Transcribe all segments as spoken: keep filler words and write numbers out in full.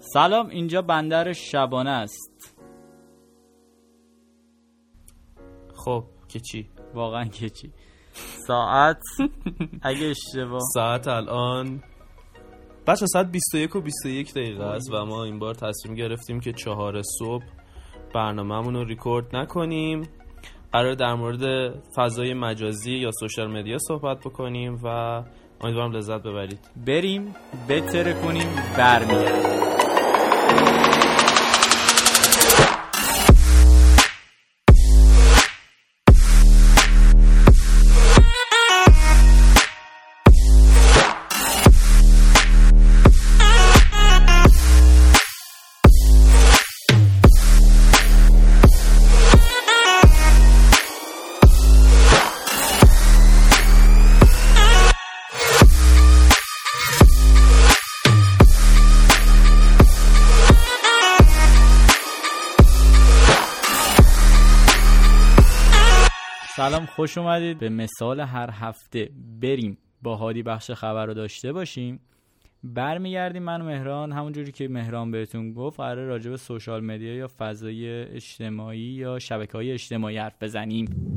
سلام، اینجا بندر شبانه است. خب که چی؟ واقعا که چی؟ ساعت اگه اشتباه ساعت الان بچه ساعت بیست و یک و بیست و یک دقیقه است و ما این بار تصمیم گرفتیم که چهار صبح برنامه‌مون رو ریکورد نکنیم. قرار در مورد فضای مجازی یا سوشال مدیا صحبت بکنیم و امیدوارم لذت ببرید. بریم بتره کنیم برمیاد. سلام، خوش اومدید به مثال هر هفته بریم با هادی بخش خبر رو داشته باشیم. برمیگردیم من و مهران. همونجوری که مهران بهتون گفت قراره راجع به سوشال مدیا یا فضای اجتماعی یا شبکه‌های اجتماعی حرف بزنیم.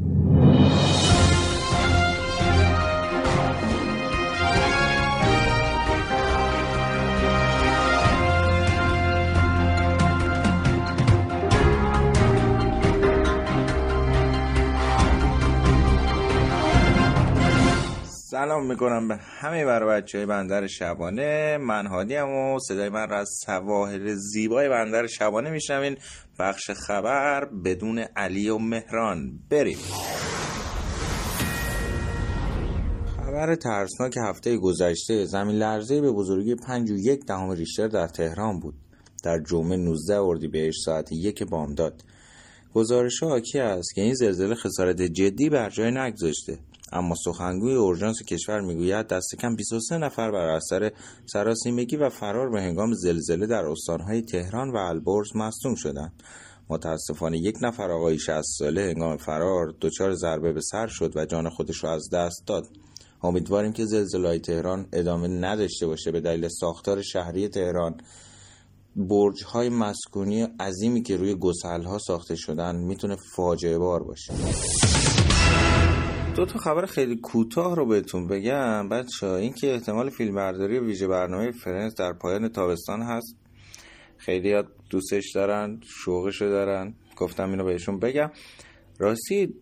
سلام میکنم به همه برای بچه های بندر شبانه. من هادی هم و صدای من را از سواحل زیبای بندر شبانه میشنوین. بخش خبر بدون علی و مهران. بریم. خبر ترسناک هفته گذشته، زمین لرزه‌ای به بزرگی پنج و یک دهم ریشتر در تهران بود در جمعه نوزده اردیبهشت ساعت یک بامداد. گزارش‌ها حاکی است که این زلزله خسارت جدی بر جای نگذاشته، اما سخنگوی اورژانس کشور میگوید دست کم بیست و سه نفر بر اثر سراسیمگی و فرار به هنگام زلزله در استان‌های تهران و البرز مصدوم شدند. متاسفانه یک نفر آقای شصت ساله هنگام فرار دچار ضربه به سر شد و جان خودش را از دست داد. امیدواریم که زلزله‌های تهران ادامه نداشته باشه. به دلیل ساختار شهری تهران، برج‌های مسکونی عظیمی که روی گسل‌ها ساخته شدن میتونه فاجعه بار باشه. دو تا خبر خیلی کوتاه رو بهتون بگم بچه‌ها. این که احتمال فیلمبرداری ویژه برنامه فرنس در پایان تابستان هست. خیلی ها دوستش دارن، شوقشو دارن. گفتم اینو بهشون بگم. راستی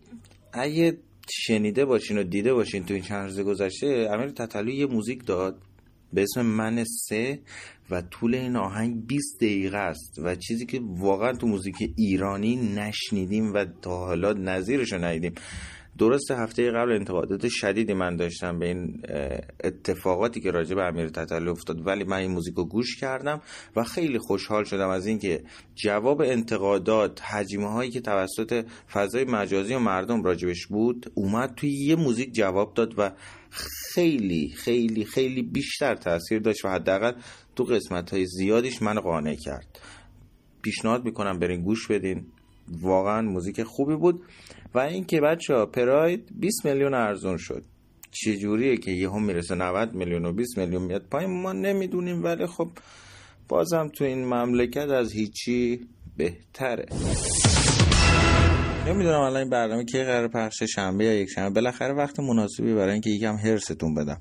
اگه شنیده باشین و دیده باشین تو این چند روز گذشته امیر تتلو یه موزیک داد به اسم من سه و طول این آهنگ بیست دقیقه است و چیزی که واقعا تو موزیک ایرانی نشنیدیم و تا حالا نظیرشو ندیدیم. درست هفته قبل انتقادات شدیدی من داشتم به این اتفاقاتی که راجع به امیر تتلو افتاد، ولی من این موزیکو گوش کردم و خیلی خوشحال شدم از اینکه جواب انتقادات، هجمه هایی که توسط فضای مجازی و مردم راجبش بود، اومد توی یه موزیک جواب داد و خیلی خیلی خیلی بیشتر تاثیر داشت و حداقل تو قسمت های زیادیش من قانع کرد. پیشنهاد میکنم برین گوش بدین، واقعا موزیک خوبی بود. و این که بچه ها پراید بیست میلیون ارزون شد. چجوریه که یه هم میرسه نود میلیون و بیست میلیون میاد پایین ما نمیدونیم، ولی خب بازم تو این مملکت از هیچی بهتره. نمیدونم الان این برنامه که قرار پخش شنبه یا یک شنبه، بالاخره وقت مناسبی برای اینکه یکم هرستون بدم.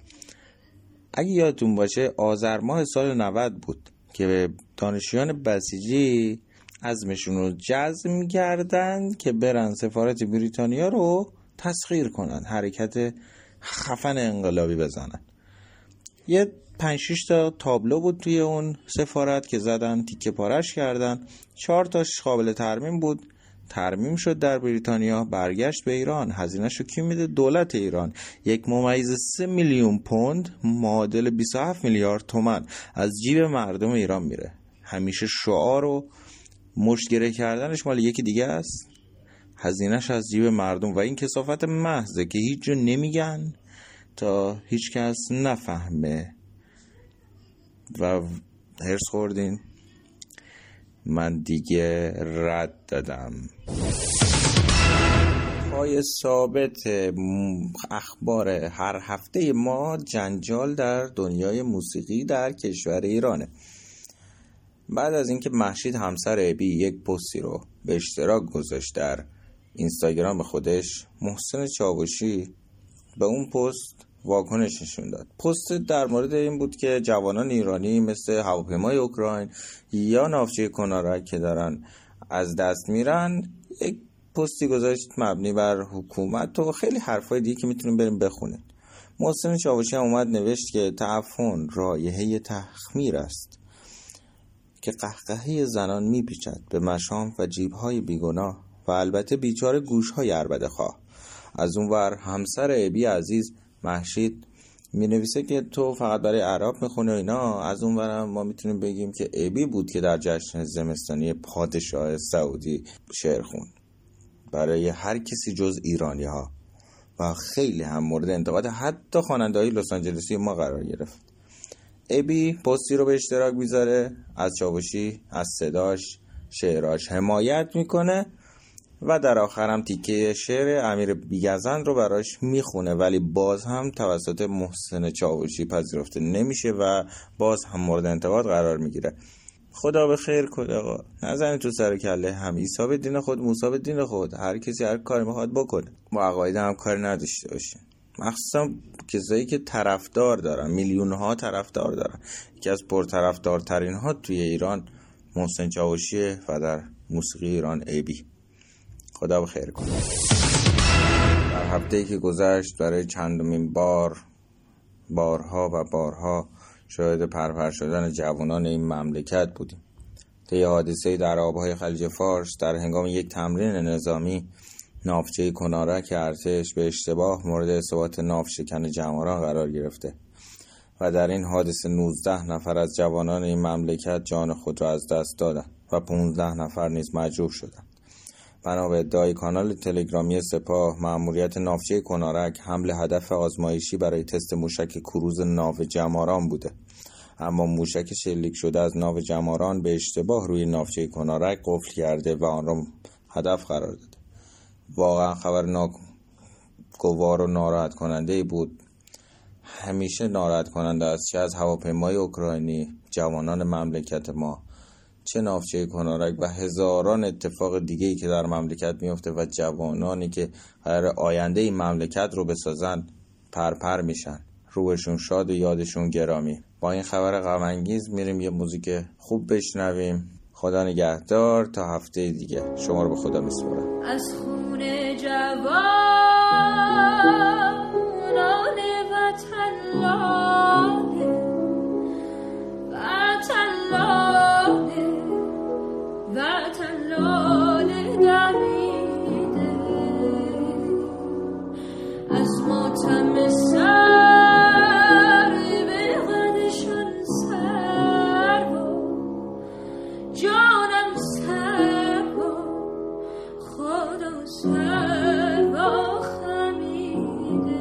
اگه یادتون باشه آذر ماه سال نود بود که دانشجویان بسیجی عزمشون رو جزم کردن که برن سفارت بریتانیا رو تسخیر کنن، حرکت خفن انقلابی بزنن. یه پنج شش تا تابلو بود توی اون سفارت که زدن تیکه پارش کردن. چهار تاش قابل ترمیم بود، ترمیم شد در بریتانیا، برگشت به ایران. هزینه‌اش رو کی میده؟ دولت ایران. یک ممیز سه میلیون پوند معادل بیست و هفت میلیارد تومان از جیب مردم ایران میره. همیشه شعار و مشتگره کردنش مال یکی دیگه است، هزینه‌اش از جیب مردم. و این کثافت محضه که هیچ جا نمیگن تا هیچ کس نفهمه و هرس خوردین. من دیگه رد دادم. پای ثابت اخبار هر هفته ما جنجال در دنیای موسیقی در کشور ایرانه. بعد از اینکه محشید همسر ابی یک پستی رو به اشتراک گذاشت در اینستاگرام خودش، محسن چاوشی به اون پست واکنش نشون داد. پست در مورد این بود که جوانان ایرانی مثل هواپیمای اوکراین یا ناوچه کناراک که دارن از دست میرن، یک پستی گذاشت مبنی بر حکومت و خیلی حرفای دیگه که میتونیم بریم بخونیم. محسن چاوشی هم اومد نوشت که تعفن رایحه تخمیر است که قهقهه زنان میپیچد به مشام و جیبهای بیگناه و البته بیچاره گوشهای عربده‌خواه. از اونور همسر ابی عزیز محشید می نویسه که تو فقط برای عرب میخونه اینا. از اون برم ما میتونیم بگیم که ابی بود که در جشن زمستانی پادشاه سعودی شعر خوند برای هر کسی جز ایرانی ها و خیلی هم مورد انتقاد حتی خواننده های لس آنجلسی ما قرار گرفت. ابی پستی رو به اشتراک میذاره، از چاوشی، از صداش، شعراش حمایت میکنه و در آخر هم تیکه شعر امیر بیگزن رو براش میخونه، ولی باز هم توسط محسن چاوشی پذیرفته نمیشه و باز هم مورد انتقاد قرار میگیره. خدا به خیر کن آقا، نزنی تو سر کله هم. عیسی به دین خود، موسی به دین خود، هر کسی هر کاری میخواد بکنه، با عقاید هم کاری نداشته باشه. مخصوصا کسایی که طرفدار دارن، میلیون ها طرفدار دارن. یکی از پرطرفدارترین ها توی ایران محسن چاوشی و در موسیقی ایران ابی. خدا بخیر کنه. در هفته‌ای که گذشت برای چندمین بار بارها و بارها شاهد پرپر شدن جوانان این مملکت بودیم. طی حادثه‌ای در آبهای خلیج فارس در هنگام یک تمرین نظامی، ناوچه کناراک ارتش به اشتباه مورد اصابت ناوشکن جماران قرار گرفته و در این حادثه نوزده نفر از جوانان این مملکت جان خود را از دست دادند و پانزده نفر نیز مجروح شدند. بنا به ادعای کانال تلگرامی سپاه، مأموریت ناوچه کناراک حمل هدف آزمایشی برای تست موشک کروز ناو جماران بوده، اما موشک شلیک شده از ناو جماران به اشتباه روی ناوچه کناراک قفل کرده و آن را هدف قرار داده. واقعا خبر ناگوار و ناراحت کننده بود. همیشه ناراحت کننده است، چه از هواپیمای اوکراینی جوانان مملکت ما، چه ناوچه کناراک و هزاران اتفاق دیگه‌ای که در مملکت میفته و جوانانی که قرار آینده این مملکت رو بسازن پرپر میشن. روحشون شاد و یادشون گرامی. با این خبر غم انگیز میریم یه موزیک خوب بشنویم. خدا نگهدار تا هفته دیگه. شما رو به خدا میسپارم. از خون جوانان وطن لاله، وطن لاله، وطن لاله دمیده، از ماتم سر به قدشان سر با، جانم سر با، خدا سر با خمیده.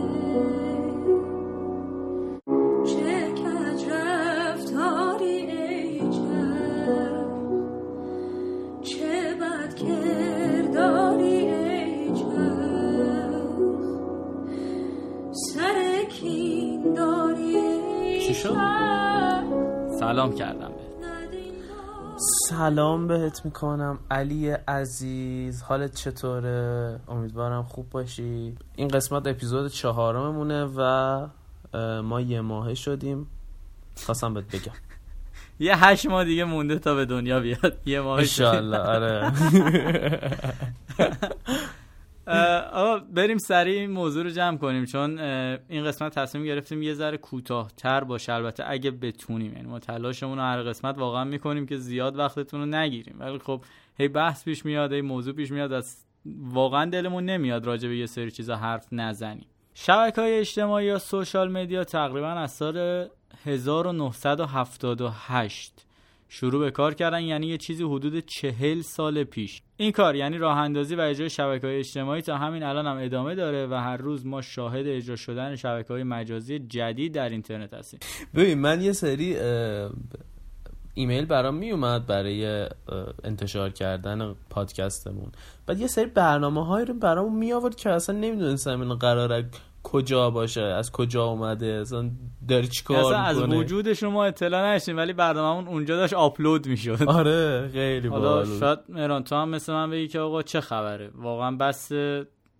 چه کج رفتاری ای جان، چه بد کرداری ای جان، سر کین داری ای جان. سلام کردم بهت. سلام بهت میکنم علی عزیز، حالت چطوره؟ امیدوارم خوب باشی. این قسمت اپیزود چهارممونه و ما یه ماهه شدیم. خواستم بهت بگم یه هشت ماه دیگه مونده تا به دنیا بیاد. یه ماه ان شاء الله. آره آقا بریم سریع این موضوع رو جمع کنیم، چون این قسمت تصمیم گرفتیم یه ذره کوتاه‌تر باشه، البته اگه بتونیم. یعنی ما تلاشمون رو هر قسمت واقعا میکنیم که زیاد وقتتون رو نگیریم، ولی خب هی بحث پیش میاد، هی موضوع پیش میاد، از واقعا دلمون نمیاد راجع به یه سری چیزا حرف نزنیم. شبکه‌های اجتماعی یا سوشال مدیا تقریبا از سال هزار و نهصد و هفتاد و هشت شروع به کار کردن، یعنی یه چیزی حدود چهل سال پیش. این کار یعنی راه اندازی و اجرای شبکه‌های اجتماعی تا همین الان هم ادامه داره و هر روز ما شاهد اجرا شدن شبکه‌های مجازی جدید در اینترنت هستیم. ببین من یه سری ایمیل برام میومد برای انتشار کردن پادکستمون، بعد یه سری برنامه‌هایی رو برام می آورد که اصلا نمیدونستم این قراره کجا باشه، از کجا اومده، اصلا داره چیکار میکنه. از وجود شما اطلاع نداشتیم ولی برنامه‌مون اونجا داشت آپلود میشد. آره خیلی باحال. حالا شاید مهران تو هم مثل من بگی که آقا چه خبره، واقعا بس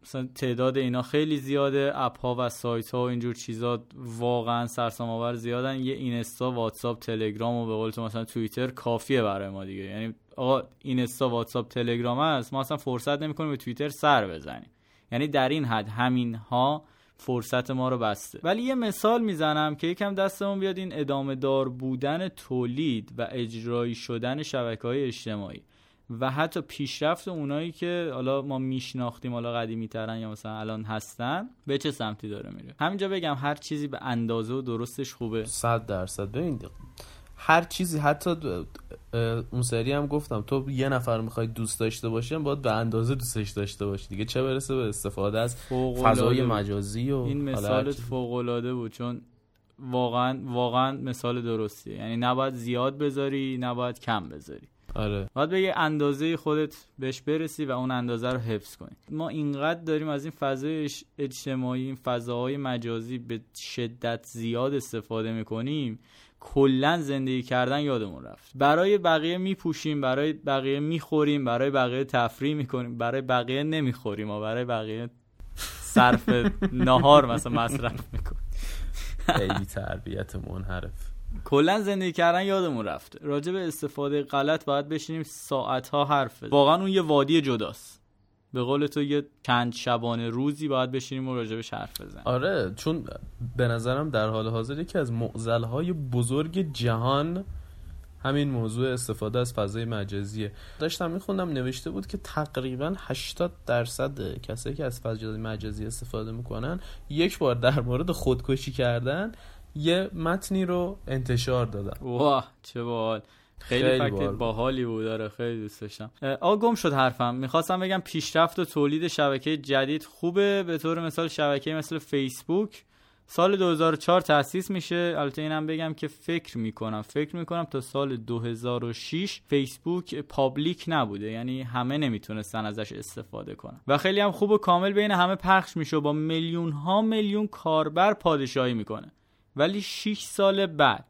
مثلا تعداد اینا خیلی زیاده، اپ‌ها و سایت‌ها و اینجور چیزا واقعا سرسام‌آور زیادن. یه اینستا، واتساپ، تلگرام و به قول تو مثلا توییتر کافیه برای ما دیگه. یعنی آقا اینستا، واتساپ، تلگرام هست، ما اصلا فرصت نمی‌کنیم به توییتر سر بزنیم. یعنی در این حد همین‌ها فرصت ما رو بسته. ولی یه مثال میزنم که یکم دستمون بیاد این ادامه دار بودن تولید و اجرایی شدن شبکه‌های اجتماعی و حتی پیشرفت اونایی که حالا ما میشناختیم، حالا قدیمی ترن یا مثلا الان هستن، به چه سمتی داره میره. همینجا بگم هر چیزی به اندازه و درستش خوبه. صد درصد. ببین هر چیزی، حتی اون سری هم گفتم تو یه نفر میخوای دوست داشته باشی باید به اندازه دوستش داشته باشی دیگه، چه برسه به استفاده از فضای مجازی. و این مثالت فوق العاده بود چون واقعا واقعا مثال درستیه. یعنی نباید زیاد بذاری، نباید کم بذاری. آره. باید بگه اندازه خودت بهش برسی و اون اندازه رو حفظ کنی. ما اینقدر داریم از این فضای اجتماعی، این فضاهای مجازی به شدت زیاد استفاده میکنیم، کلا زندگی کردن یادمون رفت. برای بقیه میپوشیم، برای بقیه میخوریم، برای بقیه تفریح میکنیم، برای بقیه نمیخوریم و برای بقیه صرف نهار مثلا مصرف میکنیم. خیلی تربیت منحرف. کلا زندگی کردن یادمون رفته. راجع به استفاده غلط باید بشینیم ساعت‌ها حرف بزنیم. واقعا اون یه وادی جداست. به قول تو یه چند شبانه روزی باید بشینیم و راجبش حرف بزنیم. آره چون به نظرم در حال حاضر یکی از معضل‌های بزرگ جهان همین موضوع استفاده از فضای مجازیه. داشتم میخوندم نوشته بود که تقریبا هشتاد درصد کسایی که از فضای مجازی استفاده میکنن یک بار در مورد خودکشی کردن یه متنی رو انتشار دادن. واه چه باحال. خیلی فکت باحالی بود. آره خیلی دوست داشتم. آقا گم شد حرفم. میخواستم بگم پیشرفت و تولید شبکه جدید خوبه. به طور مثال شبکه مثل فیسبوک سال دو هزار و چهار تأسیس میشه. البته اینم بگم که فکر میکنم فکر میکنم تا سال دو هزار و شش فیسبوک پابلیک نبوده، یعنی همه نمیتونستن ازش استفاده کنن و خیلی هم خوب و کامل بین همه پخش میشه و با میلیون ها میلیون کاربر پادشاهی میکنه. ولی شش سال بعد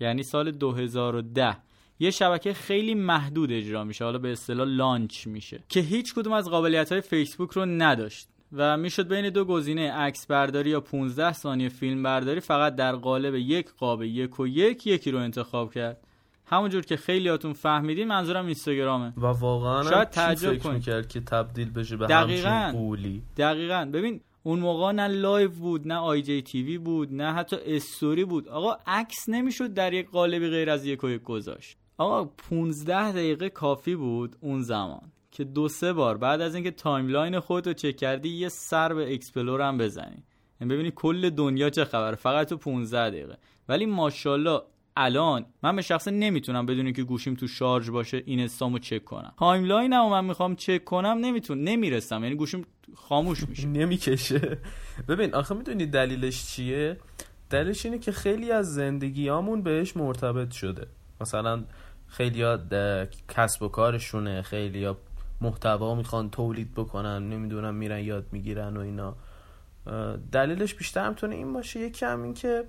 یعنی سال دو هزار و ده یه شبکه خیلی محدود اجرا میشه، حالا به اصطلاح لانچ میشه، که هیچ کدوم از قابلیت‌های فیسبوک رو نداشت و میشد بین دو گزینه عکس برداری یا پانزده ثانیه فیلم برداری فقط در قالب یک قاب یک و یک یکی رو انتخاب کرد. همونجور که خیلیاتون فهمیدین منظورم اینستاگرامه و واقعا شاید تعجب کنید کرد که تبدیل بشه به همچین قولی. دقیقاً. ببین اون موقع نه لایو بود، نه آی جی تی وی بود، نه حتی استوری بود. آقا عکس نمیشد در یک قالبی غیر از یک و یک گذاشت. آقا پانزده دقیقه کافی بود اون زمان که دو سه بار بعد از اینکه تایملاین خودت رو چک کردی یه سر به اکسپلور هم بزنی، یعنی ببینی کل دنیا چه خبر، فقط تو پانزده دقیقه. ولی ماشاءالله الان من به شخصه نمیتونم بدون اینکه گوشیم تو شارژ باشه اینستامو چک کنم. تایملاینمو من میخوام چک کنم نمیتونم، نمیرسم، یعنی گوشیم خاموش میشه، نمیکشه. ببین آخه میدونی دلیلش چیه؟ دلیلش اینه که خیلی از زندگیامون بهش مرتبط شده. مثلا خیلیا کسب و کارشونه، خیلیا محتوا میخوان تولید بکنن، نمیدونم میرن یاد میگیرن و اینا. دلیلش بیشتر میتونه این باشه، یکی هم این که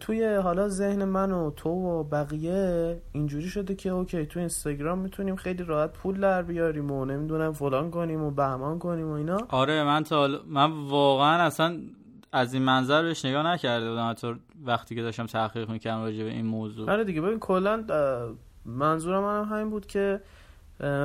توی حالا ذهن من و تو و بقیه اینجوری شده که اوکی تو اینستاگرام میتونیم خیلی راحت پول در بیاریم و نمیدونم فلان کنیم و بهمان کنیم و اینا. آره من تا من واقعا اصلا از این منظر بهش نگاه نکرده بودم حتی وقتی که داشتم تحقیق میکردم راجع به این موضوع. آره دیگه. ببین کلا منظورم هم همین بود که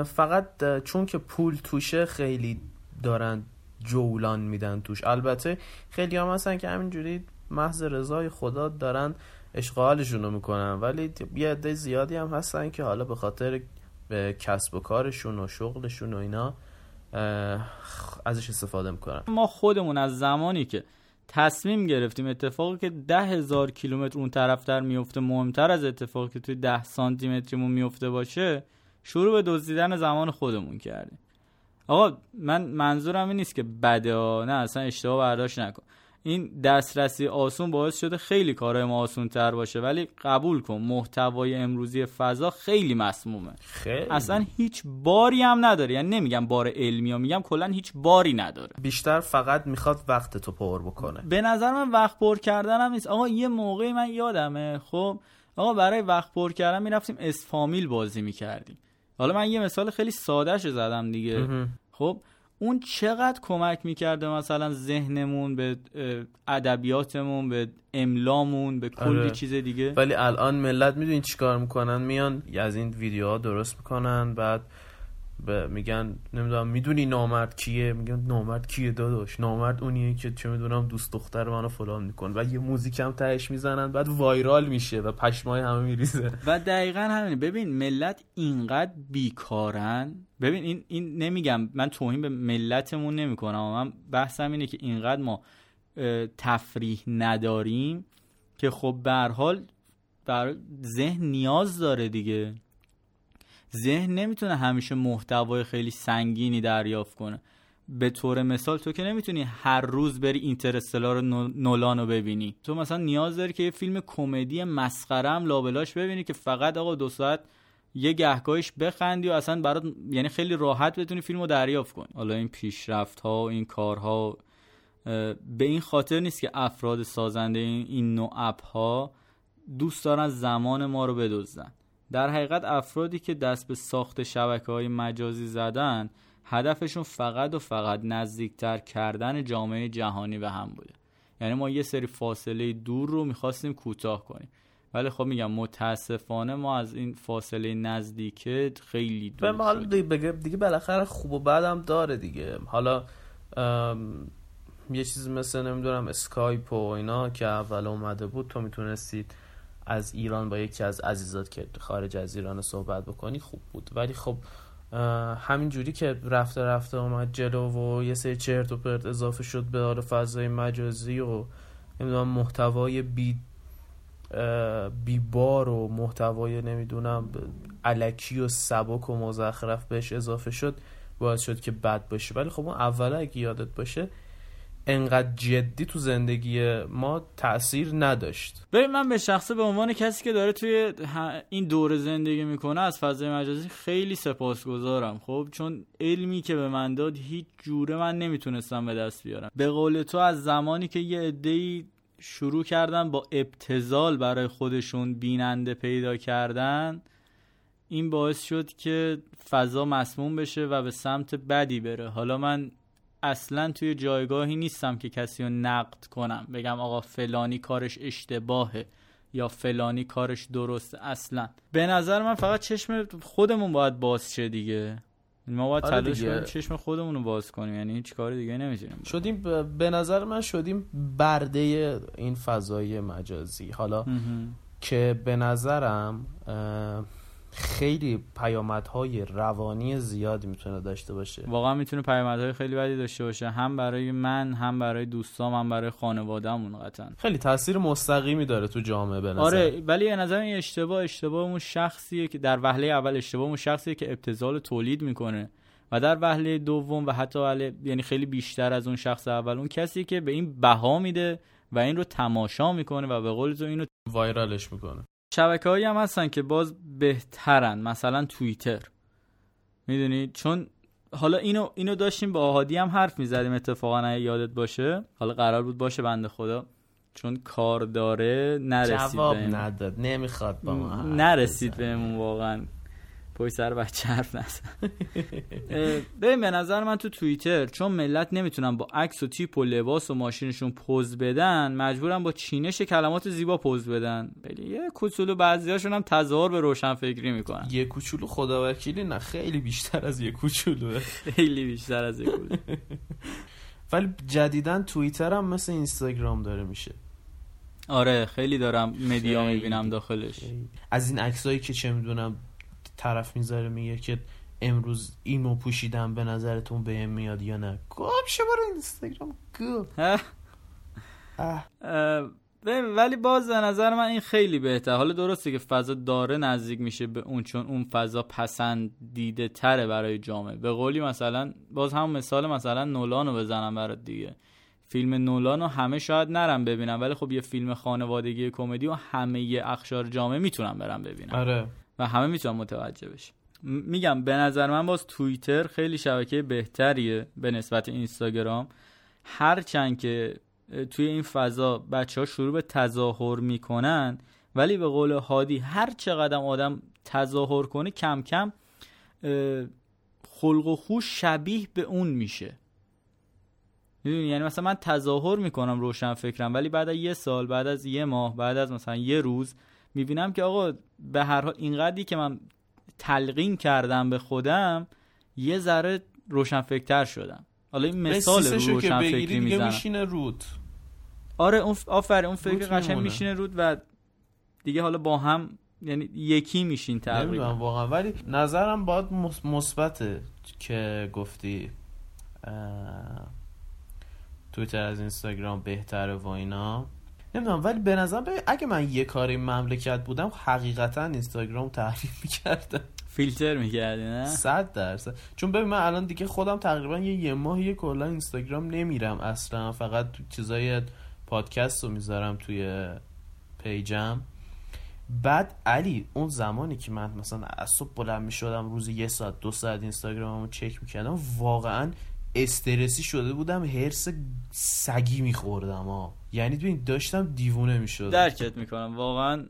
فقط چون که پول توشه خیلی دارن جولان میدن توش. البته خیلی هم هستن که همینجوری محض رضای خدا دارن اشغالشون رو میکنن، ولی یه عده زیادی هم هستن که حالا به خاطر به کسب و کارشون و شغلشون و اینا ازش استفاده میکنن. ما خودمون از زمانی که تصمیم گرفتیم اتفاقی که ده هزار کیلومتر اون طرف در میفته مهمتر از اتفاقی که توی ده سانتی متریمون میفته باشه، شروع به دزدیدن زمان خودمون کردیم. آقا من منظورم این نیست که بده، نه اصلا اشتباه برداشت نکن. این دسترسی آسون باعث شده خیلی کارهای ما آسون‌تر باشه، ولی قبول کن محتوای امروزی فضا خیلی مسمومه، خیلی. اصلا هیچ باری هم نداره، یعنی نمیگم بار علمی، میگم کلا هیچ باری نداره، بیشتر فقط میخواد وقت تو پر بکنه. به نظر من وقت پر کردن هم نیست. آقا یه موقعی من یادمه، خب آقا برای وقت پر کردن میرفتیم اسفامیل بازی میکردیم. حالا من یه مثال خیلی ساده‌شو زدم دیگه. خب اون چقدر کمک میکرده مثلا ذهنمون به ادبیاتمون، به املامون، به کلی آره. چیز دیگه. ولی الان ملت میدونی چیکار میکنن؟ میان از این ویدیوها درست میکنن، بعد میگن نمیدونم میدونی نامرد کیه؟ میگن نامرد کیه داداش؟ نامرد اونیه که چه میدونم دوست دختر منو فلان میکنه، و یه موزیک هم تهش میزنن، بعد وایرال میشه و پشمای همه میریزه. و دقیقاً همین. ببین ملت اینقدر بیکارن. ببین این این نمیگم من توهین به ملتمون نمیکنم، من بحثم اینه که اینقدر ما تفریح نداریم که خب به هر حال بر ذهن نیاز داره دیگه. ذهن نمیتونه همیشه محتوای خیلی سنگینی دریافت کنه. به طور مثال تو که نمیتونی هر روز بری اینترستلار نولان رو ببینی، تو مثلا نیاز داری که یه فیلم کمدی مسخره هم لابلاش ببینی که فقط آقا دو ساعت یه گهگاهیش بخندی و اصلا برات یعنی خیلی راحت بتونی فیلم رو دریافت کنی. حالا این پیشرفت‌ها و این کارها به این خاطر نیست که افراد سازنده این نوع اپ‌ها دوست دارن زمان ما رو بدزدن. در حقیقت افرادی که دست به ساخت شبکه‌های مجازی زدن هدفشون فقط و فقط نزدیکتر کردن جامعه جهانی به هم بوده. یعنی ما یه سری فاصله دور رو می‌خواستیم کوتاه کنیم، ولی خب میگم متاسفانه ما از این فاصله نزدیکه خیلی دور شدیم. دیگه, دیگه بالاخره خوب و بد هم داره دیگه. حالا یه چیز مثل نمیدونم اسکایپ و اینا که اول اومده بود تو میتونستید از ایران با یکی از عزیزات که خارج از ایران صحبت بکنی، خوب بود. ولی خب همین جوری که رفته رفته اومد جلو و یه سری چرت و پرت اضافه شد به آره فضای مجازی و نمیدونم محتوای بی بیبار و محتوای نمیدونم الکی و سبک و مزخرف بهش اضافه شد، باعث شد که بد باشه. ولی خب اون اولا اگه یادت باشه انقدر جدی تو زندگی ما تأثیر نداشت. ببین من به شخصه به عنوان کسی که داره توی این دوره زندگی میکنه از فضای مجازی خیلی سپاسگزارم، خب چون علمی که به من داد هیچ جوره من نمیتونستم به دست بیارم. به قول تو از زمانی که یه عده‌ای شروع کردن با ابتذال برای خودشون بیننده پیدا کردن، این باعث شد که فضا مسموم بشه و به سمت بدی بره. حالا من اصلا توی جایگاهی نیستم که کسی رو نقد کنم، بگم آقا فلانی کارش اشتباهه یا فلانی کارش درسته. اصلا به نظر من فقط چشم خودمون باید باز شه دیگه. ما باید آره تلاش کنیم چشم خودمون رو باز کنیم، یعنی هیچ کار دیگه نمیتونیم شدیم. ب... به نظر من شدیم برده این فضای مجازی. حالا مهم. که به نظرم خیلی پیامدهای روانی زیادی میتونه داشته باشه. واقعا میتونه پیامدهای خیلی بدی داشته باشه، هم برای من، هم برای دوستام، هم برای خانواده‌مون. قطعا خیلی تاثیر مستقیمی داره تو جامعه به نظر. آره ولی به نظر این اشتباه اشتباهمون شخصیه که در وهله اول اشتباهمون شخصیه که ابتذال تولید میکنه، و در وهله دوم و حتی وهله یعنی خیلی بیشتر از اون شخص اول اون کسی که به این بها میده و این رو تماشا میکنه و به قول تو اینو وایرالش میکنه. شبکه‌هایی هم هستن که باز بهترن، مثلا توییتر، میدونی؟ چون حالا اینو اینو داشتیم با هادی هم حرف می‌زدیم اتفاقا، اگه یادت باشه. حالا قرار بود باشه بنده خدا چون کار داره نرسید، جواب نداد، نمیخواد با ما حرف نرسید بهمون، واقعا پای سر بچه حرف نزد. ببین به نظر من تو توییتر چون ملت نمیتونن با عکس و تیپ و لباس و ماشینشون پوز بدن، مجبورن با چینش کلمات زیبا پوز بدن. ولی یه کوچولو بعضیاشون هم تظاهر به روشنفکری میکنن. یه کوچولو خدا وکیلی نه، خیلی بیشتر از یه کوچولو. خیلی بیشتر از یه کوچولو. ولی جدیدن توییتر هم مثل اینستاگرام داره میشه. آره خیلی دارم مدیا میبینم داخلش. خیلی. از این عکسایی که چه میدونم طرف میذاره میگه که امروز اینو پوشیدم به نظرتون بهم میاد یا نه؟ گم شما رو اینستاگرام گم. ولی باز به نظر من این خیلی بهتر. حالا درسته که فضا داره نزدیک میشه به اون، چون اون فضا پسندیده تره برای جامعه. به قولی مثلا باز هم مثال مثلا نولانو بزنم برات دیگه، فیلم نولان رو همه شاید نرم ببینم، ولی خب یه فیلم خانوادگی کمدی و همه اقشار جامعه میتونم برم ببینم. آره. و همه میتونم متوجه بشم. میگم به نظر من باز توییتر خیلی شبکه بهتریه به نسبت اینستاگرام، هرچند که توی این فضا بچه‌ها شروع به تظاهر میکنن، ولی به قول هادی هر چقدر آدم تظاهر کنه کم کم خلق و خو شبیه به اون میشه. میدونی یعنی مثلا من تظاهر میکنم روشن فکرم، ولی بعد از یه سال، بعد از یه ماه، بعد از مثلا یه روز میبینم که آقا به هر حال اینقدری که من تلقین کردم به خودم یه ذره روشن فکرتر شدم. حالا این مثال رو روشن فکری میزنم. میشینه رود. آره اون ف... آفر اون فکر قشنگ میشینه رود و دیگه حالا با هم یعنی یکی میشین تقریبا. نمیدونم واقعا، ولی نظرم باید مثبته که گفتی اه... تویتر از اینستاگرام بهتره و اینا، نمیدونم، ولی به نظرم اگه من یه کاری مملکت بودم حقیقتا اینستاگرام تحریم میکردم، فیلتر میکردی نه؟ صد درصد. چون ببین من الان دیگه خودم تقریبا یه یه ماهی کلا اینستاگرام نمیرم اصلا، فقط چیزای پادکست رو میذارم توی پیجم. بعد علی اون زمانی که من مثلا از صبح بلند میشدم روزی یه ساعت دو ساعت اینستاگراممو چک میکردم، واقعا استرسی شده بودم، هرس سگی میخوردم ها، یعنی ببین داشتم دیوونه میشدم. درکت میکنم واقعا.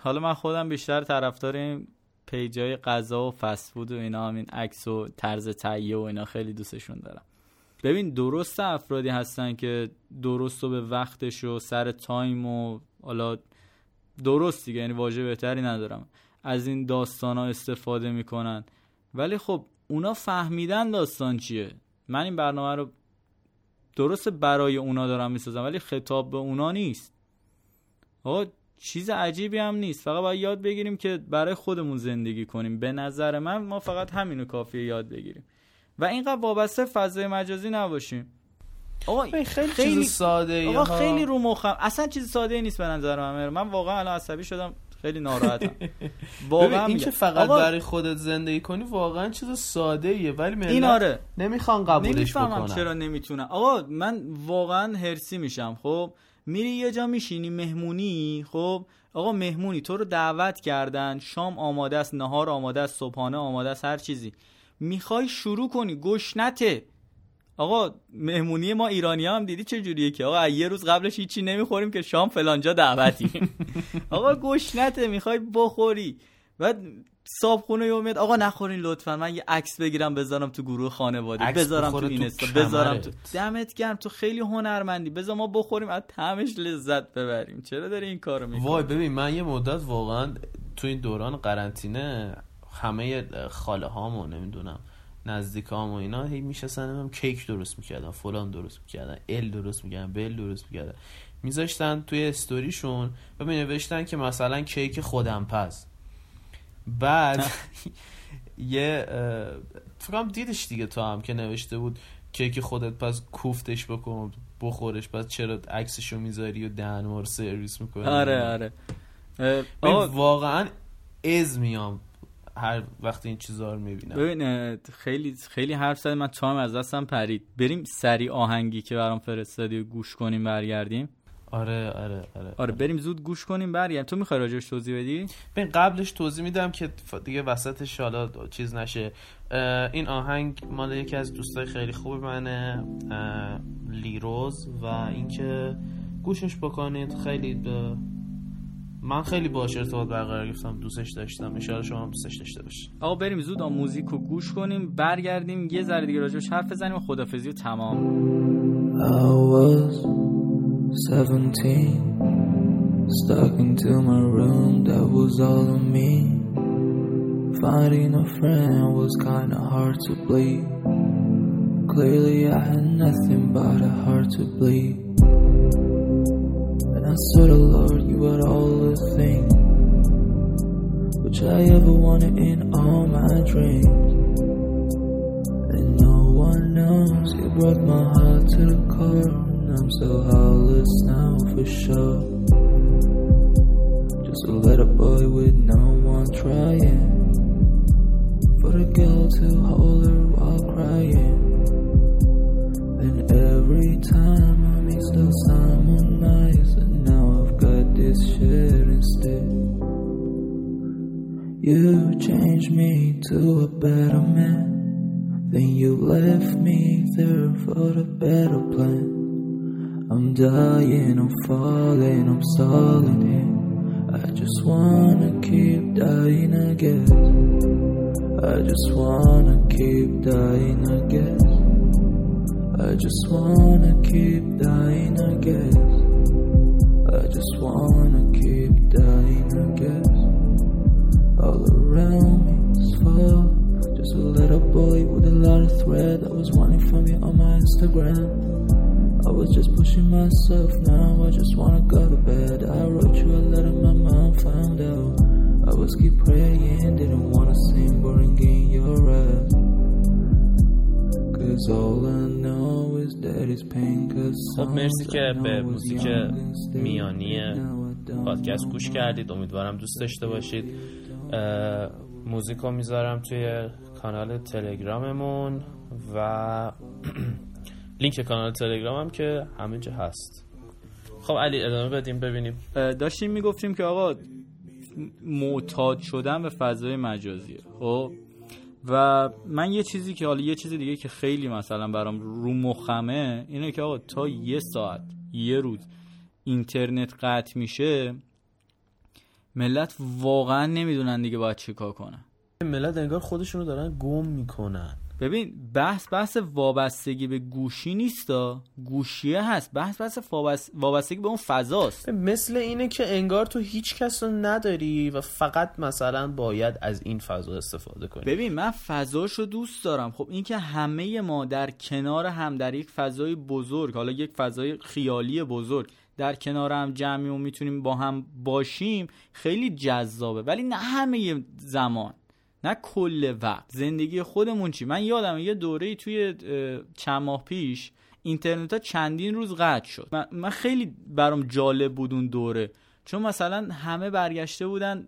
حالا من خودم بیشتر طرفدار این پیجای غذا و فست فود و اینا، همین عکس و طرز تهیه و اینا خیلی دوستشون دارم. ببین درست افرادی هستن که درست و به وقتش و سر تایم و حالا درست دیگه، یعنی واژه بهتری ندارم، از این داستانا استفاده میکنن، ولی خب اونا فهمیدن داستان چیه. من این برنامه رو درست برای اونا دارم میسازم، ولی خطاب به اونا نیست. آقا چیز عجیبی هم نیست، فقط باید یاد بگیریم که برای خودمون زندگی کنیم. به نظر من ما فقط همینو کافیه یاد بگیریم و اینقدر وابسته فضای مجازی نباشیم. آقا خیلی, خیلی چیز ساده، آقا ها. خیلی رو مخم، اصلا چیز ساده نیست به نظر من. من واقعا الان عصبی شدم، خیلی ناراحتم واقعا. این که فقط آقا... برای خودت زندگی کنی واقعا چیز ساده ایه، ولی من آره. نمیخوام قبولش بکنم. نمیفهمم چرا نمیتونم. آقا من واقعا هرسی میشم. خب میری یه جا میشینی مهمونی، خب آقا مهمونی تو رو دعوت کردن، شام آماده است، نهار آماده است، صبحانه آماده است، هر چیزی میخوای شروع کنی گشنته. آقا مهمونی ما ایرانی‌ها هم دیدی چه جوریه که آقا یه روز قبلش هیچی نمیخوریم که شام فلانجا دعوتی. آقا گشنته میخوای بخوری، بعد صابخونه یومیت آقا نخورین لطفا، من یه عکس بگیرم بذارم تو گروه خانواده، بذارم تو اینستا، بذارم تو. دمت گرم، تو خیلی هنرمندی، بذار ما بخوریم از طعمش لذت ببریم. چرا داری این کارو میکنی؟ وای ببین من یه مدت واقعا تو این دوران قرنطینه همه خاله‌هامو نمیدونم نزدیکام و اینا هی میشستنم کیک درست میکردن، فلان درست میکردن، ال درست میکردن، بل درست میکردن، میذاشتن توی استوریشون و مینوشتن که مثلا کیک خودم پز. بعد یه فکرم دیدش دیگه تو هم که نوشته بود کیک خودت پز، کوفتش بکن بخورش، بعد چرا عکسشو میذاری و دهنمو رو سرویس میکنی. آره آره واقعا از میام هر وقت این چیزا رو میبینم. ببین خیلی خیلی حرف زدم، من تایم از دستم پرید. بریم سریع آهنگی که برام فرستادی و گوش کنیم برگردیم. آره آره آره آره بریم زود گوش کنیم برگردیم. تو میخوای راجعش توضیح بدی؟ ببین قبلش توضیح میدم که دیگه وسطش حالا چیز نشه. این آهنگ مال یکی از دوستای خیلی خوب منه، لیروز، و اینکه گوشش بکنید. خیلی ده... من خیلی باهاش ارتباط برقرار گرفتم، دوستش داشتم، ان شاءالله شما هم دوستش داشته باشید. آقا بریم زود آن موزیکو گوش کنیم، برگردیم یه ذره دیگه راجعش حرف بزنیم و خدافظی و تمام. I was seventeen stuck into my room, that was all of me. Finding a friend was kind of hard to bleed. Clearly I had nothing but a heart to bleed. I said, oh Lord, you had all the things which I ever wanted in all my dreams. And no one knows, you brought my heart to the core. And I'm so heartless now for sure. Just a little boy with no one trying for the girl to hold her while crying. And every time I You changed me to a better man. Then you left me there for a better plan. I'm dying, I'm falling, I'm stalling here. I just wanna keep dying, I guess. I just wanna keep dying, I guess. I just wanna keep dying, I guess. I just wanna keep dying, I guess. All around me is full. Just a little boy with a lot of thread. I was wanting from you on my Instagram. I was just pushing myself, now I just wanna go to bed. I wrote you a letter, my mom found out. I was keep praying, didn't wanna seem boring in your eyes. Cause all I know is that it's pain. Cause خب مرسی که به موزیک میانیه پادکست گوش کردید. امیدوارم دوست داشته باشید. موزیک رو میذارم توی کانال تلگراممون و لینک کانال تلگرامم که همه جا هست. خب علی ادامه بدیم ببینیم. داشتیم میگفتیم که آقا معتاد شدن به فضای مجازیه. خب و من یه چیزی که حالا یه چیز دیگه که خیلی مثلا برام رو مخمه اینه که آقا تا یه ساعت یه روز اینترنت قطع میشه ملت واقعا نمیدونن دیگه باید چی کار کنن. ملت انگار خودشونو دارن گم میکنن. ببین بحث بحث وابستگی به گوشی نیستا، گوشیه هست، بحث بحث وابستگی به اون فضاست. مثل اینه که انگار تو هیچ کس رو نداری و فقط مثلا باید از این فضا استفاده کنی. ببین من فضاشو دوست دارم. خب این که همه ما در کنار هم در یک فضای بزرگ، حالا یک فضای خیالی بزرگ در کنار هم جمعی و میتونیم با هم باشیم خیلی جذابه، ولی نه همه زمان، نه کل وقت. زندگی خودمون چی؟ من یادم یه دوره‌ای توی چند ماه پیش اینترنت ها چندین روز قطع شد. من, من خیلی برام جالب بود اون دوره، چون مثلا همه برگشته بودن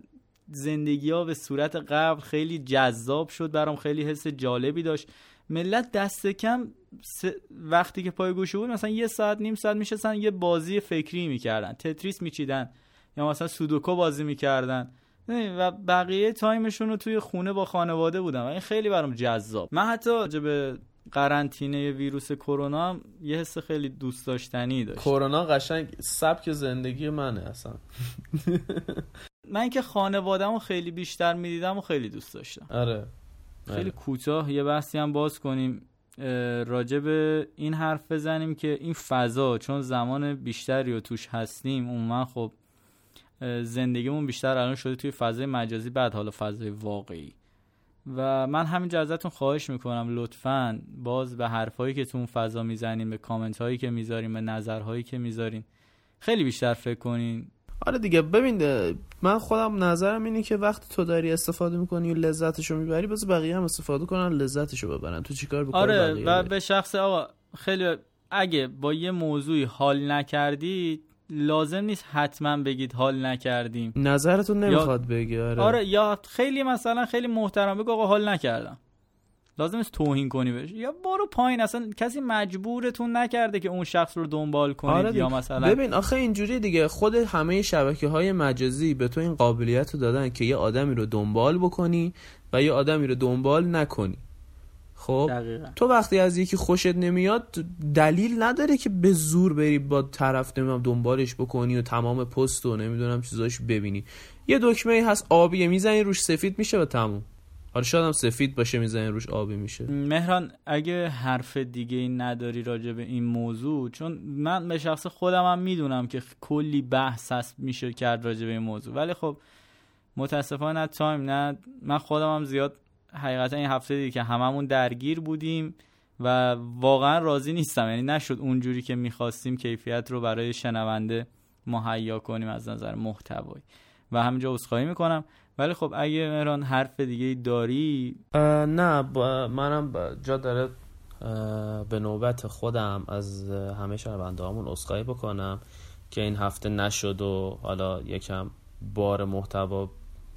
زندگی ها به صورت قبل. خیلی جذاب شد برام، خیلی حس جالبی داشت. ملت دست کم س... وقتی که پای گوشی بود مثلا یه ساعت نیم ساعت میشستن یه بازی فکری میکردن، تتریس میچیدن یا مثلا سودوکو بازی میکردن و بقیه تایمشون رو توی خونه با خانواده بودن و این خیلی برام جذاب. من حتی راجع به قرنطینه ویروس کرونا هم یه حس خیلی دوست داشتنی داشت. کرونا قشنگ سبک زندگی منه اصلا. من که خانواده‌مو خیلی بیشتر میدیدم و خیلی دوست داشتم. آره خیلی کوتاه یه بحثی هم باز کنیم راجع به این حرف بزنیم که این فضا چون زمان بیشتری رو توش هستیم عموما خب زندگیمون بیشتر الان شده توی فضای مجازی بعد حالا فضای واقعی. و من همینجا ازتون خواهش میکنم لطفاً باز به حرفایی که تو اون فضا میزنیم، به کامنت هایی که میذاریم، به نظرهایی که میذاریم خیلی بیشتر فکر کنین. آره دیگه ببین من خودم نظرم اینه که وقتی تو داری استفاده میکنی و لذتشو میبری بذار بقیه هم استفاده کنن لذتشو ببرن. تو چیکار بکنی؟ آره و به شخص آقا خیلی اگه با یه موضوعی حال نکردید لازم نیست حتما بگید حال نکردیم، نظرتون نمیخواد یا... بگی. آره. آره یا خیلی مثلا خیلی محترم بگو آقا حال نکردم، لازم نیست توهین کنی بهش یا برو پایین. اصلا کسی مجبورتون نکرده که اون شخص رو دنبال کنید. آره یا مثلا ببین آخه اینجوری دیگه خود همه شبکه‌های مجازی به تو این قابلیت رو دادن که یه آدمی رو دنبال بکنی و یه آدمی رو دنبال نکنی. خب دقیقا. تو وقتی از یکی خوشت نمیاد دلیل نداره که به زور بری با طرف نمیدونم دنبالش بکنی و تمام پست و نمیدونم چیزاش ببینی. یه دکمه‌ای هست آبیه میزنی روش سفید میشه و تموم. آره شاید هم سفید باشه میزنی روش آبی میشه. مهران اگه حرف دیگه ای نداری راجع به این موضوع، چون من به شخص خودم هم میدونم که کلی بحث هست میشه کرد راجع به این موضوع، ولی خب متاسفانه نه تایم نه من خودم هم زیاد حقیقتا این هفته دیگه که هممون درگیر بودیم و واقعا راضی نیستم. یعنی نشد اونجوری که میخواستیم کیفیت رو برای شنونده مهیا کنیم از نظر محتوایی و همینجا عذرخواهی میکنم. ولی خب اگه مهران حرف دیگه داری؟ نه با منم با جا داره به نوبت خودم از همه شنونده هامون عذرخواهی بکنم که این هفته نشد و حالا یکم بار محتوا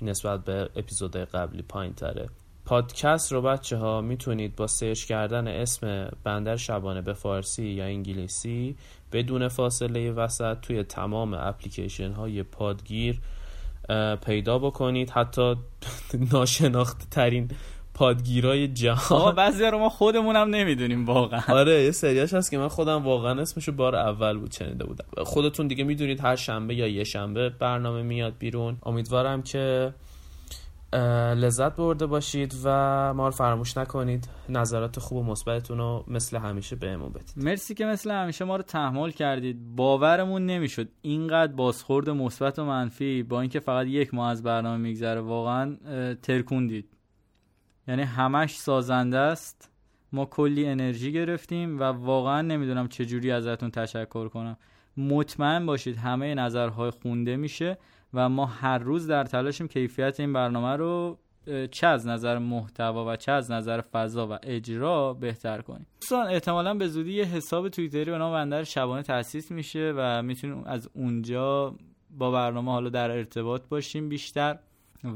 نسبت به اپیزود قبلی پایین تره. پادکست رو بچه ها میتونید با سرچ کردن اسم بندر شبانه به فارسی یا انگلیسی بدون فاصله وسط توی تمام اپلیکیشن های پادگیر پیدا بکنید، حتی ناشناخته ترین پادگیرای جهان. بعضی رو ما خودمونم نمیدونیم واقعا. آره یه سریاش هست که من خودم واقعا اسمشو بار اول بود شنیده بودم. خودتون دیگه میدونید هر شنبه یا یه شنبه برنامه میاد بیرون. امیدوارم که لذت برده باشید و ما رو فراموش نکنید. نظرات خوب و مثبتتون رو مثل همیشه بهمون بدید. مرسی که مثل همیشه ما رو تحمل کردید. باورمون نمیشد اینقدر بازخورد مثبت و منفی با اینکه فقط یک ماه از برنامه میگذره واقعا ترکوندید. یعنی همش سازنده است. ما کلی انرژی گرفتیم و واقعا نمیدونم چجوری ازتون تشکر کنم. مطمئن باشید همه نظرهای خونده میشه و ما هر روز در تلاشیم کیفیت این برنامه رو چه از نظر محتوا و چه از نظر فضا و اجرا بهتر کنیم. دوستان احتمالاً به زودی یه حساب توییتری به نام بندر شبانه تأسیس میشه و میتونیم از اونجا با برنامه حالا در ارتباط باشیم بیشتر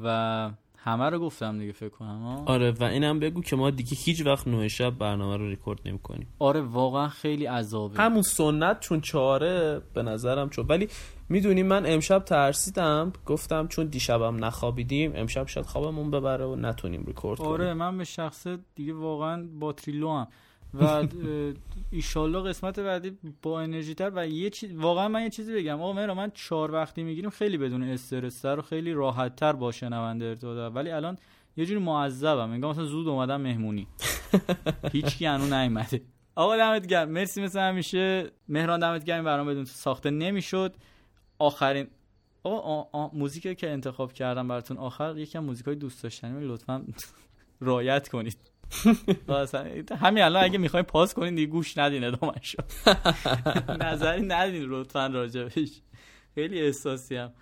و همه رو گفتم دیگه فکر کنم. آه. آره و اینم بگو که ما دیگه هیچ وقت نه شب برنامه رو ریکورد نمی‌کنیم. آره واقعا خیلی عذابه. همون سنت چون چاره به نظرم چون ولی میدونی من امشب ترسیدم، گفتم چون دیشبم نخوابیدیم امشب شاید خوابمون ببره و نتونیم ریکورد آره کنیم. آره من به شخص دیگه واقعا باتری لوام و ایشالله قسمت بعدی با انرژی تر و یه چیز واقعا من یه چیزی بگم. آقا مهران من چهار وقتی میگیریم خیلی بدون استرس تر و خیلی راحت تر با شنونده ارتباط، ولی الان یه جوری معذبم، میگم مثلا زود اومدم مهمونی هیچ کی هنوز نیومده. آقا دمت گرم، مرسی مثل همیشه مهران، دمت گرم. برام بدون تو ساخته نمیشد. آخرین آقا موزیکی که انتخاب کردم براتون آخر یکم موزیکای دوست داشتنی لطفاً رعایت کنید. همین الان اگه میخواین پاس کنین دیگه گوش ندین ادامه‌شو. نظری ندین لطفاً راجبش، خیلی احساسی ام.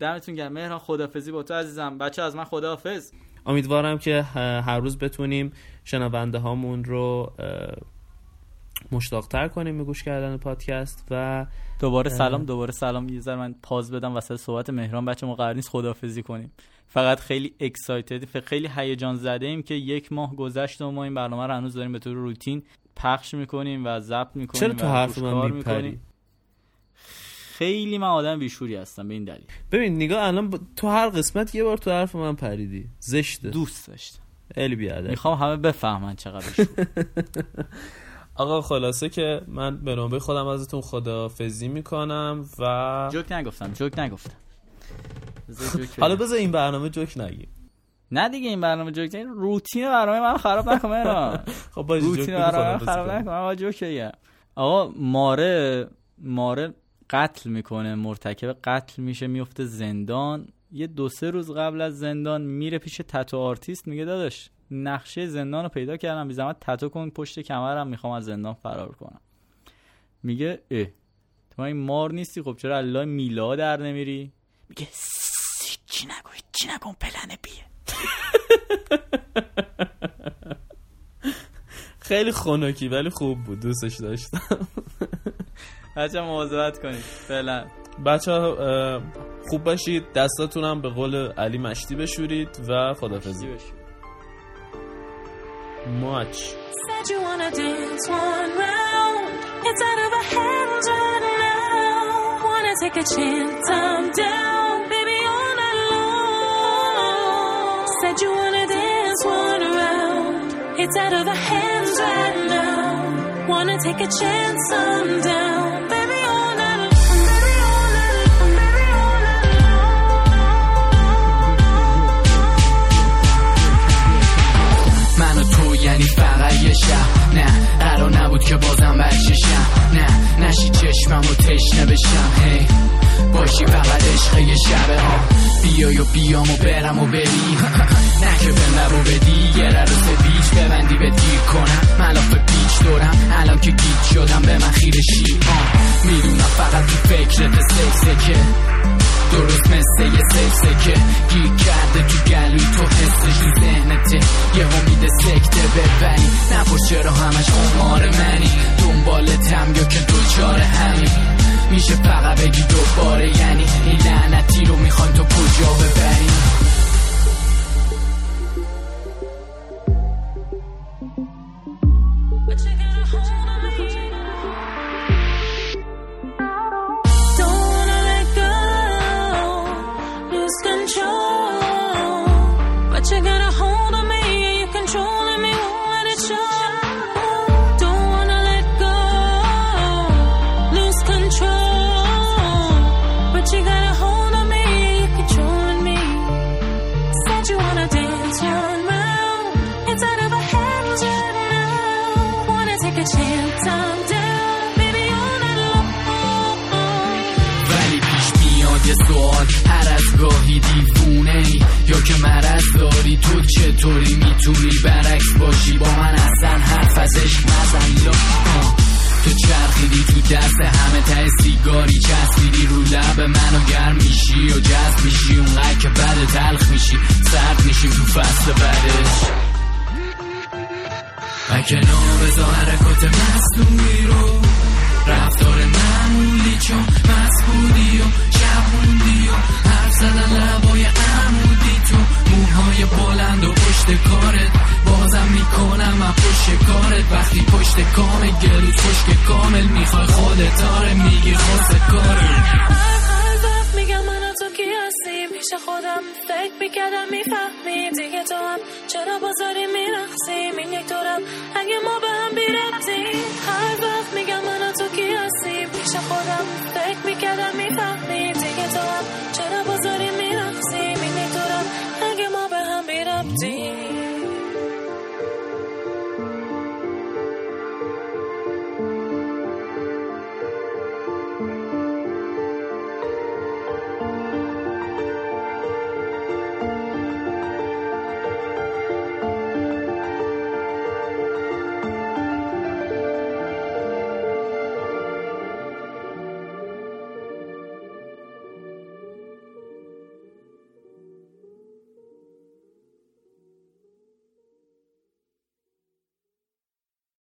دمتون گرم مهران، خداحافظی با تو عزیزم. بچه از من خداحافظ. امیدوارم که هر روز بتونیم شنونده هامون رو مشتاق‌تر کنیم به گوش کردن پادکست و دوباره سلام دوباره سلام یه ذره من پاز بدم وسط صحبت مهران. بچه ما قرار نیست خداحافظی کنیم، فقط خیلی اکسایتد، خیلی هیجان زده ایم که یک ماه گذشت و ما این برنامه رو هنوز داریم به طور روتین پخش میکنیم و ضبط میکنیم. چرا تو حرف من میپری؟ خیلی من آدم بیشوری هستم به این دلیل. ببین نگاه الان ب... تو هر قسمت یه بار تو حرف من پریدی، زشته، دوست داشتم، خیلی بی‌ادبی، میخوام همه بفهمن چقدر بیشوری. آقا خلاصه که من به نوبه خودم ازتون خداحافظی میکنم و جوک نگفتم جوک نگفتم حالا بذار این برنامه جوک نگیم. نه دیگه این برنامه جوک نگیم، روتین برنامه من خراب نکنم. خب باشه روتین برنامه خراب نکنم. آقا جوک بگم. آقا ماره ماره قتل میکنه، مرتکب قتل میشه، میفته زندان. یه دو سه روز قبل از زندان میره پیش تتو آرتیست، میگه داداش نقشه زندان رو پیدا کردم، بی زحمت تتو کن پشت کمرم، میخوام از زندان فرار کنم. میگه اه تو این مار نیستی خب چرا الله میلا در نمیری؟ میگه چی نگو چی نگو پلن بیه. خیلی خنکی ولی خوب بود، دوستش داشتم. بچه مواظبت کنید فعلا. بچه خوب باشید، دستاتونم به قول علی مشتی بشورید و خداحافظی بشید. Much. Said you wanna dance one round. It's out of our hands right now. Wanna take a chance? I'm down, baby, all night long. Said you wanna dance one round. It's out of our hands right now. Wanna take a chance? I'm down, baby. یعنی فقط یه شب نه قرار نبود که بازم بچشم نه نشی چشممو تشنه بشم هی باشی فقط عشقه یه شبه ها بیای و بیام و برم و بری نه که به لب و بدی یه رروز بیچ ببندی به دیر کنم ملاف پیچ دورم الان که گیت شدم به من خیره شی میدونم فقط تو فکرت سکسه که درست مثل یه سیسه که گیر کرده تو گلوی تو حسش تو ذهنته یه امید سکته ببنی نپرس چرا همش قمار منی دنبالتم یا که دوچار همین میشه فقط بگی دوباره یعنی این لعنتی رو میخوان تو کجا ببری. گاهی دیوونه ای یا که مرض داری، تو چطوری میتونی برعکس باشی با من؟ اصلا حرف ازش نزن. تو چرخیدی تو دست همه، ته سیگاری چسبیدی رو لب منو گرم میشی و جذب میشی، اونقدر که بده تلخ میشی، سرد میشیم تو فصل بعدش. و کنار بذار حرکات مصنوعی رو، رفتار معمولی چون مسئولی و شبوندی و حرف زدن لبای عمودی، تو موهای بلند و پشت کارت بازم میکنم و پشت کارت، وقتی پشت کامل گلو پشت کامل میخوای خودت آره میگی خواست کاری. هر وقت میگم من و تو کی هستیم، پیش خودم فکر میکردم میفهمی دیگه تو هم چرا بازاری میرخصیم، این یک دورم